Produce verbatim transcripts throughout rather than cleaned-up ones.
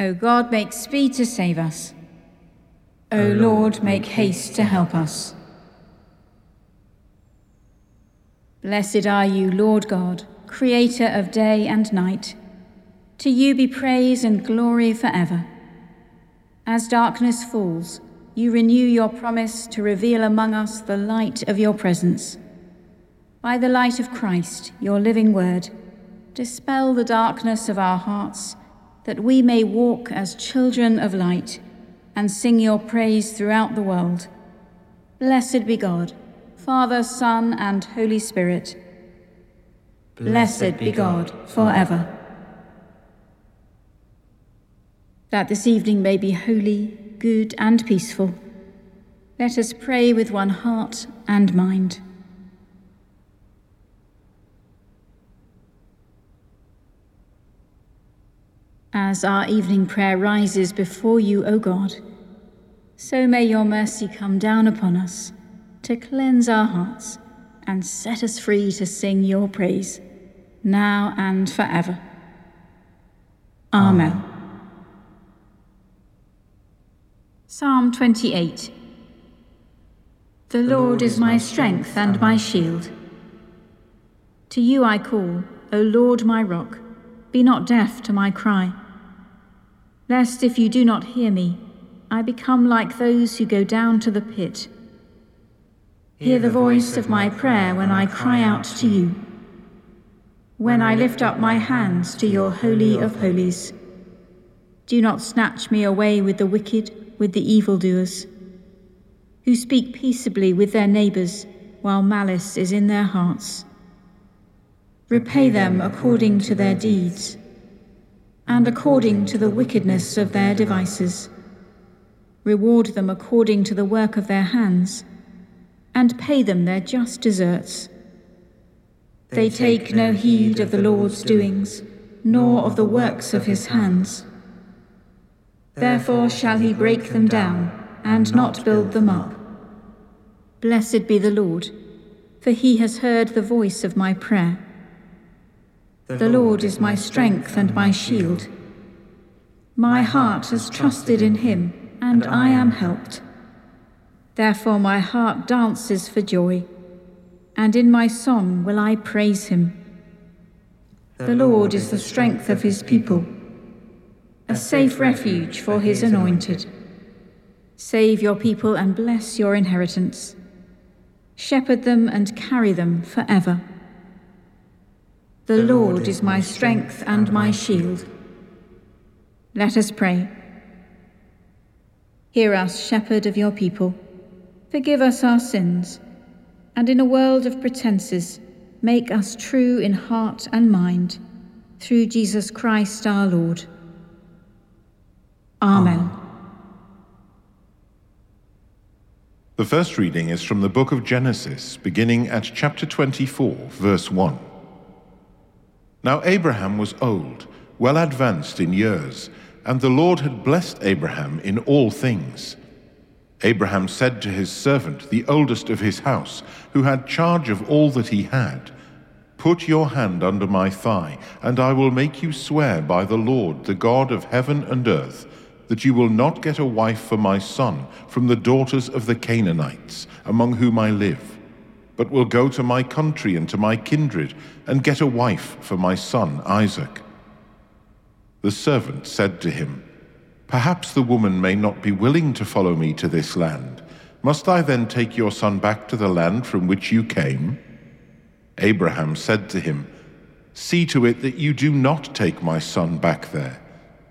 O God, make speed to save us. O Lord, make haste to help us. Blessed are you, Lord God, creator of day and night. To you be praise and glory forever. As darkness falls, you renew your promise to reveal among us the light of your presence. By the light of Christ, your living word, dispel the darkness of our hearts, that we may walk as children of light and sing your praise throughout the world. Blessed be God, Father, Son, and Holy Spirit. Blessed be God forever. That this evening may be holy, good, and peaceful, let us pray with one heart and mind. As our evening prayer rises before you, O God, so may your mercy come down upon us to cleanse our hearts and set us free to sing your praise, now and forever. Amen. Amen. Psalm twenty-eight. The Lord is my strength and my shield. To you I call, O Lord my rock. Be not deaf to my cry. Lest if you do not hear me, I become like those who go down to the pit. Hear the voice of my prayer when I cry out to you, when I lift up my hands to your holy of holies. Do not snatch me away with the wicked, with the evildoers, who speak peaceably with their neighbours while malice is in their hearts. Repay them according to their deeds and according to the wickedness of their devices. Reward them according to the work of their hands and pay them their just deserts. They take no heed of the Lord's doings, nor of the works of his hands. Therefore shall he break them down, and not build them up. Blessed be the Lord, for he has heard the voice of my prayer. The Lord is my strength and my shield. My heart has trusted in him, and I am helped. Therefore my heart dances for joy, and in my song will I praise him. The Lord is the strength of his people, a safe refuge for his anointed. Save your people and bless your inheritance. Shepherd them and carry them forever. The Lord is my strength and my shield. Let us pray. Hear us, shepherd of your people. Forgive us our sins, and in a world of pretences, make us true in heart and mind, through Jesus Christ our Lord. Amen. The first reading is from the book of Genesis, beginning at chapter twenty-four, verse one. Now Abraham was old, well advanced in years, and the Lord had blessed Abraham in all things. Abraham said to his servant, the oldest of his house, who had charge of all that he had, "Put your hand under my thigh, and I will make you swear by the Lord, the God of heaven and earth, that you will not get a wife for my son from the daughters of the Canaanites, among whom I live, but will go to my country and to my kindred, and get a wife for my son Isaac." The servant said to him, "Perhaps the woman may not be willing to follow me to this land. Must I then take your son back to the land from which you came?" Abraham said to him, "See to it that you do not take my son back there.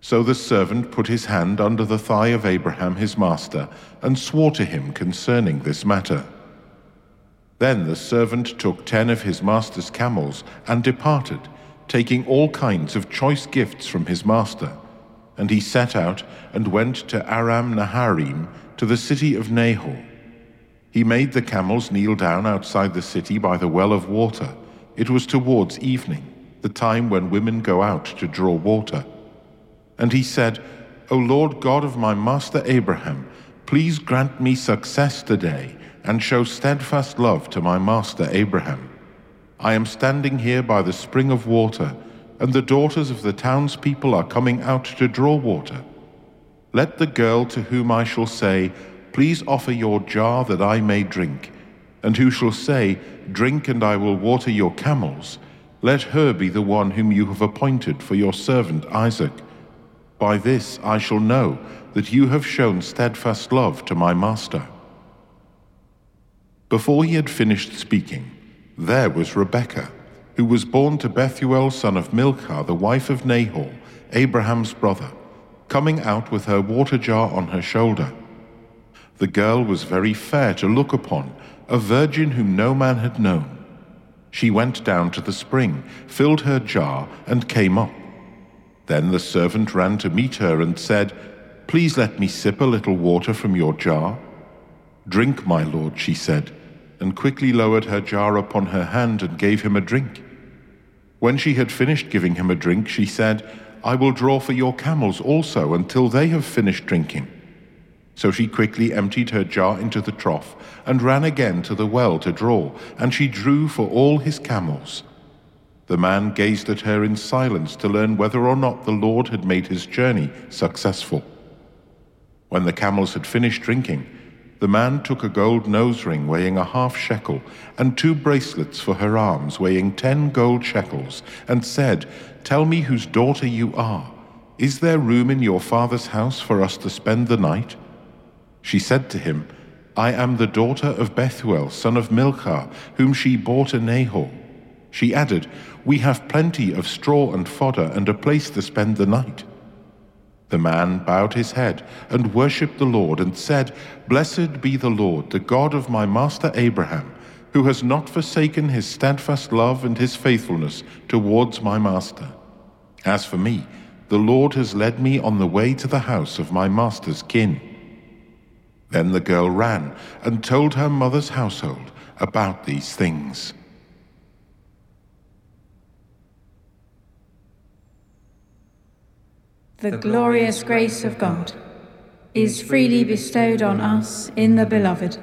So the servant put his hand under the thigh of Abraham his master, and swore to him concerning this matter. Then the servant took ten of his master's camels, and departed, taking all kinds of choice gifts from his master. And he set out, and went to Aram-Naharaim, to the city of Nahor. He made the camels kneel down outside the city by the well of water. It was towards evening, the time when women go out to draw water. And he said, O Lord God of my master Abraham, please grant me success today, and show steadfast love to my master Abraham. I am standing here by the spring of water, and the daughters of the townspeople are coming out to draw water. Let the girl to whom I shall say, Please offer your jar that I may drink, and who shall say, Drink and I will water your camels, let her be the one whom you have appointed for your servant Isaac. By this I shall know that you have shown steadfast love to my master. Before he had finished speaking, there was Rebekah, who was born to Bethuel, son of Milcah, the wife of Nahor, Abraham's brother, coming out with her water jar on her shoulder. The girl was very fair to look upon, a virgin whom no man had known. She went down to the spring, filled her jar, and came up. Then the servant ran to meet her and said, Please let me sip a little water from your jar. Drink, my lord, she said, and quickly lowered her jar upon her hand and gave him a drink. When she had finished giving him a drink, she said, I will draw for your camels also until they have finished drinking. So she quickly emptied her jar into the trough and ran again to the well to draw, and she drew for all his camels. The man gazed at her in silence to learn whether or not the Lord had made his journey successful. When the camels had finished drinking, the man took a gold nose ring weighing a half shekel and two bracelets for her arms weighing ten gold shekels and said, Tell me whose daughter you are. Is there room in your father's house for us to spend the night? She said to him, I am the daughter of Bethuel, son of Milcah, whom she bore to Nahor. She added, We have plenty of straw and fodder and a place to spend the night. The man bowed his head and worshipped the Lord and said, Blessed be the Lord, the God of my master Abraham, who has not forsaken his steadfast love and his faithfulness towards my master. As for me, the Lord has led me on the way to the house of my master's kin. Then the girl ran and told her mother's household about these things. The glorious grace of God is freely bestowed on us in the Beloved.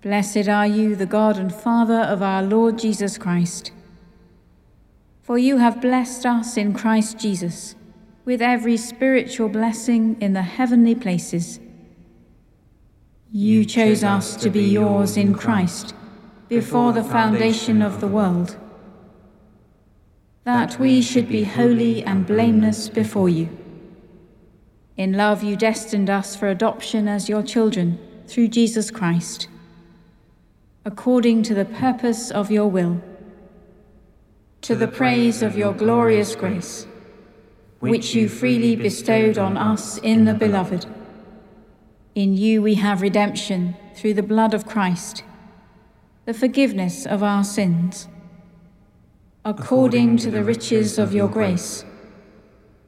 Blessed are you, the God and Father of our Lord Jesus Christ. For you have blessed us in Christ Jesus with every spiritual blessing in the heavenly places. You chose us to be yours in Christ before the foundation of the world, that we should be holy and blameless before you. In love you destined us for adoption as your children through Jesus Christ, according to the purpose of your will, to the praise of your glorious grace, which you freely bestowed on us in the Beloved. In you we have redemption through the blood of Christ, the forgiveness of our sins, according to the riches of your grace,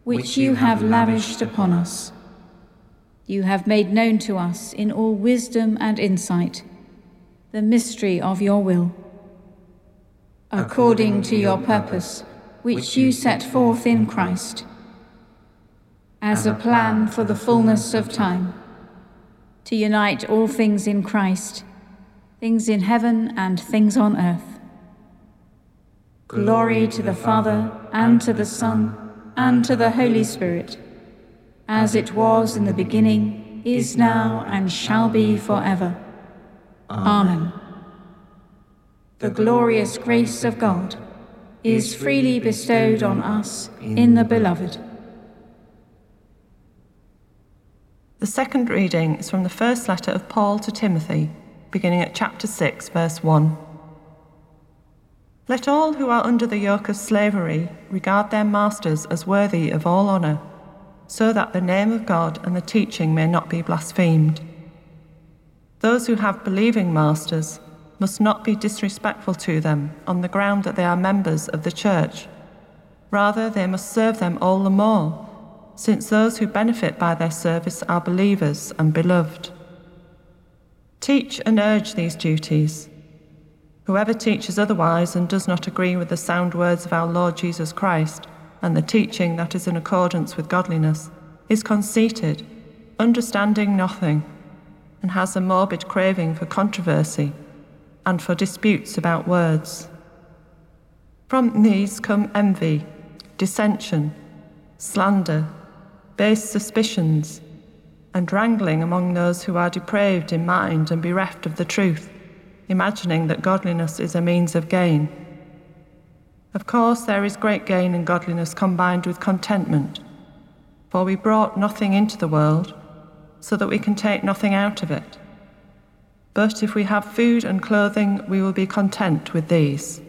which you have lavished upon us. You have made known to us in all wisdom and insight the mystery of your will, according to your purpose, which you set forth in Christ, as a plan for the fullness of time, to unite all things in Christ, things in heaven and things on earth. Glory to the Father, and to the Son, and to the Holy Spirit, as it was in the beginning, is now, and shall be forever. Amen. The glorious grace of God is freely bestowed on us in the Beloved. The second reading is from the first letter of Paul to Timothy, beginning at chapter six, verse one. Let all who are under the yoke of slavery regard their masters as worthy of all honour, so that the name of God and the teaching may not be blasphemed. Those who have believing masters must not be disrespectful to them on the ground that they are members of the church. Rather, they must serve them all the more, since those who benefit by their service are believers and beloved. Teach and urge these duties. Whoever teaches otherwise and does not agree with the sound words of our Lord Jesus Christ and the teaching that is in accordance with godliness is conceited, understanding nothing, and has a morbid craving for controversy and for disputes about words. From these come envy, dissension, slander, base suspicions, and wrangling among those who are depraved in mind and bereft of the truth, imagining that godliness is a means of gain. Of course, there is great gain in godliness combined with contentment, for we brought nothing into the world, so that we can take nothing out of it. But if we have food and clothing, we will be content with these.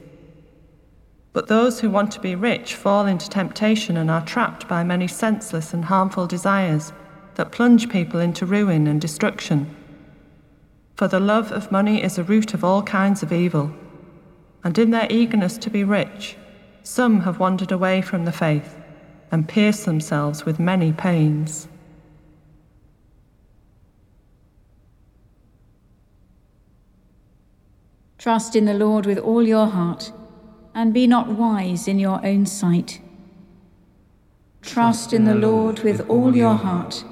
But those who want to be rich fall into temptation and are trapped by many senseless and harmful desires that plunge people into ruin and destruction. For the love of money is a root of all kinds of evil, and in their eagerness to be rich, some have wandered away from the faith and pierced themselves with many pains. Trust in the Lord with all your heart, and be not wise in your own sight. Trust in the Lord with all your heart,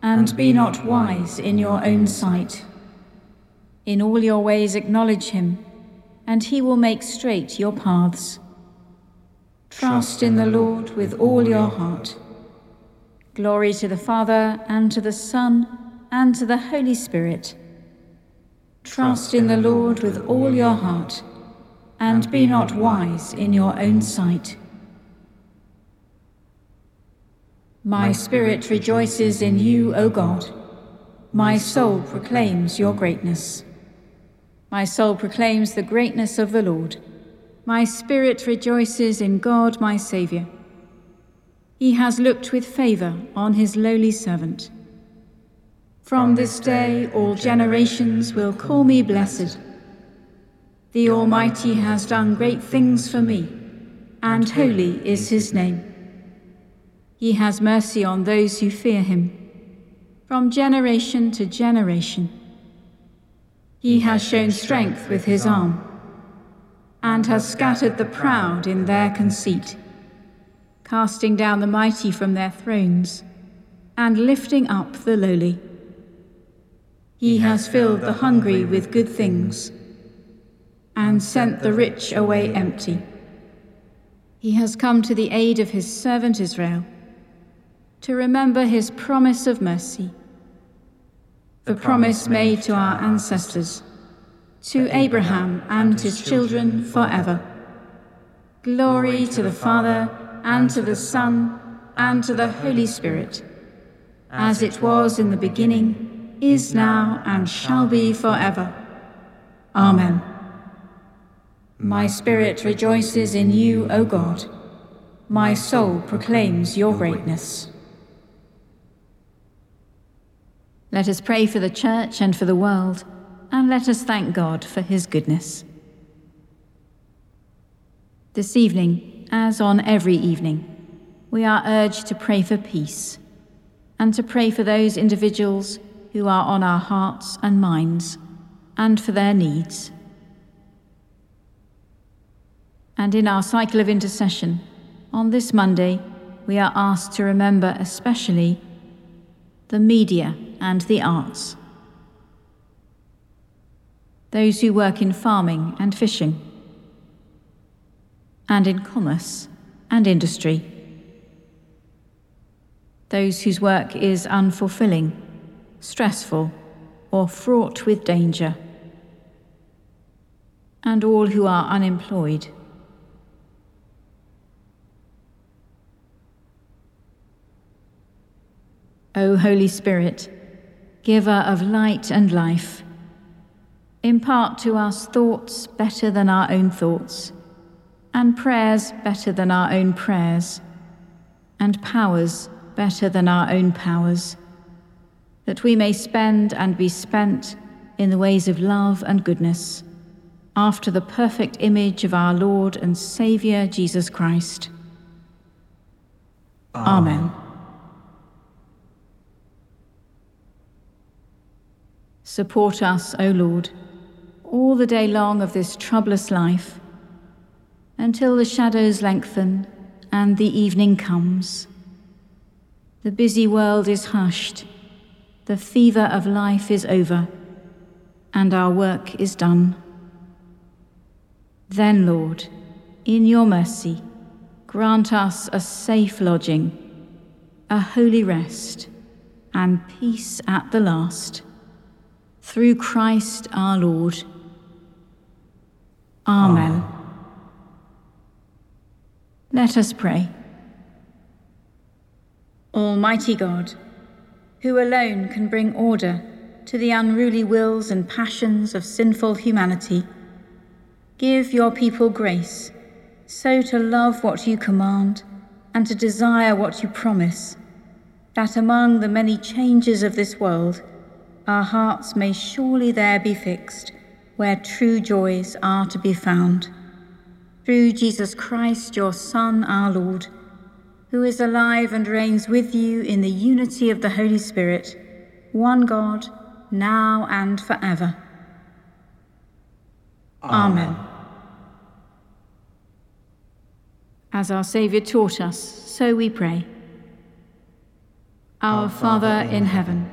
and be not wise in your own sight. In all your ways acknowledge him, and he will make straight your paths. Trust in the Lord with all your heart. Glory to the Father, and to the Son, and to the Holy Spirit. Trust in the Lord with all your heart, and be not wise in your own sight. My spirit rejoices in you, O God. My soul proclaims your greatness. My soul proclaims the greatness of the Lord. My spirit rejoices in God, my Saviour. He has looked with favour on his lowly servant. From this day all generations will call me blessed. The Almighty has done great things for me, and holy is his name. He has mercy on those who fear him, from generation to generation. He has shown strength with his arm, and has scattered the proud in their conceit, casting down the mighty from their thrones, and lifting up the lowly. He has filled the hungry with good things, and sent the rich away empty. He has come to the aid of his servant Israel, to remember his promise of mercy, the promise made to our ancestors, to Abraham and his children forever. Glory to the Father, and to the Son, and to the Holy Spirit, as it was in the beginning, is now, and shall be forever. Amen. My spirit rejoices in you, O God. My soul proclaims your greatness. Let us pray for the church and for the world, and let us thank God for his goodness. This evening, as on every evening, we are urged to pray for peace, and to pray for those individuals who are on our hearts and minds, and for their needs. And in our cycle of intercession, on this Monday, we are asked to remember especially the media and the arts, those who work in farming and fishing, and in commerce and industry, those whose work is unfulfilling, stressful, or fraught with danger, and all who are unemployed. O Holy Spirit, giver of light and life, impart to us thoughts better than our own thoughts, and prayers better than our own prayers, and powers better than our own powers, that we may spend and be spent in the ways of love and goodness, after the perfect image of our Lord and Saviour Jesus Christ. Amen. Amen. Support us, O Lord, all the day long of this troublous life, until the shadows lengthen and the evening comes. The busy world is hushed, the fever of life is over, and our work is done. Then, Lord, in your mercy, grant us a safe lodging, a holy rest, and peace at the last. Through Christ our Lord. Amen. Amen. Let us pray. Almighty God, who alone can bring order to the unruly wills and passions of sinful humanity, give your people grace so to love what you command and to desire what you promise, that among the many changes of this world, our hearts may surely there be fixed where true joys are to be found. Through Jesus Christ, your Son, our Lord, who is alive and reigns with you in the unity of the Holy Spirit, one God, now and forever. Amen. Amen. As our Saviour taught us, so we pray. Our, our Father in heaven,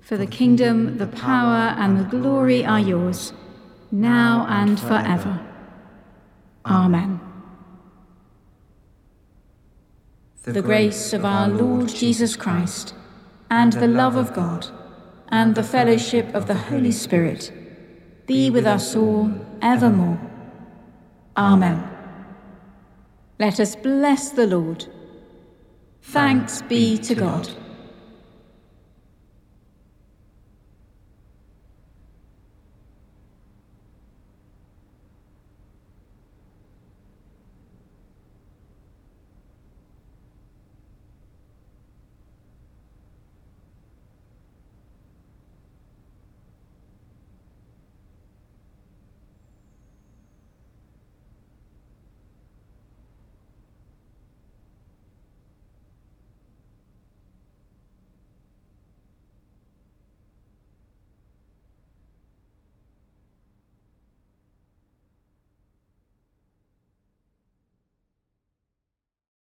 For the kingdom, the power, and the glory are yours, now and forever. Amen. The grace of our Lord Jesus Christ, and the love of God, and the fellowship of the Holy Spirit, be with us all evermore. Amen. Let us bless the Lord. Thanks be to God.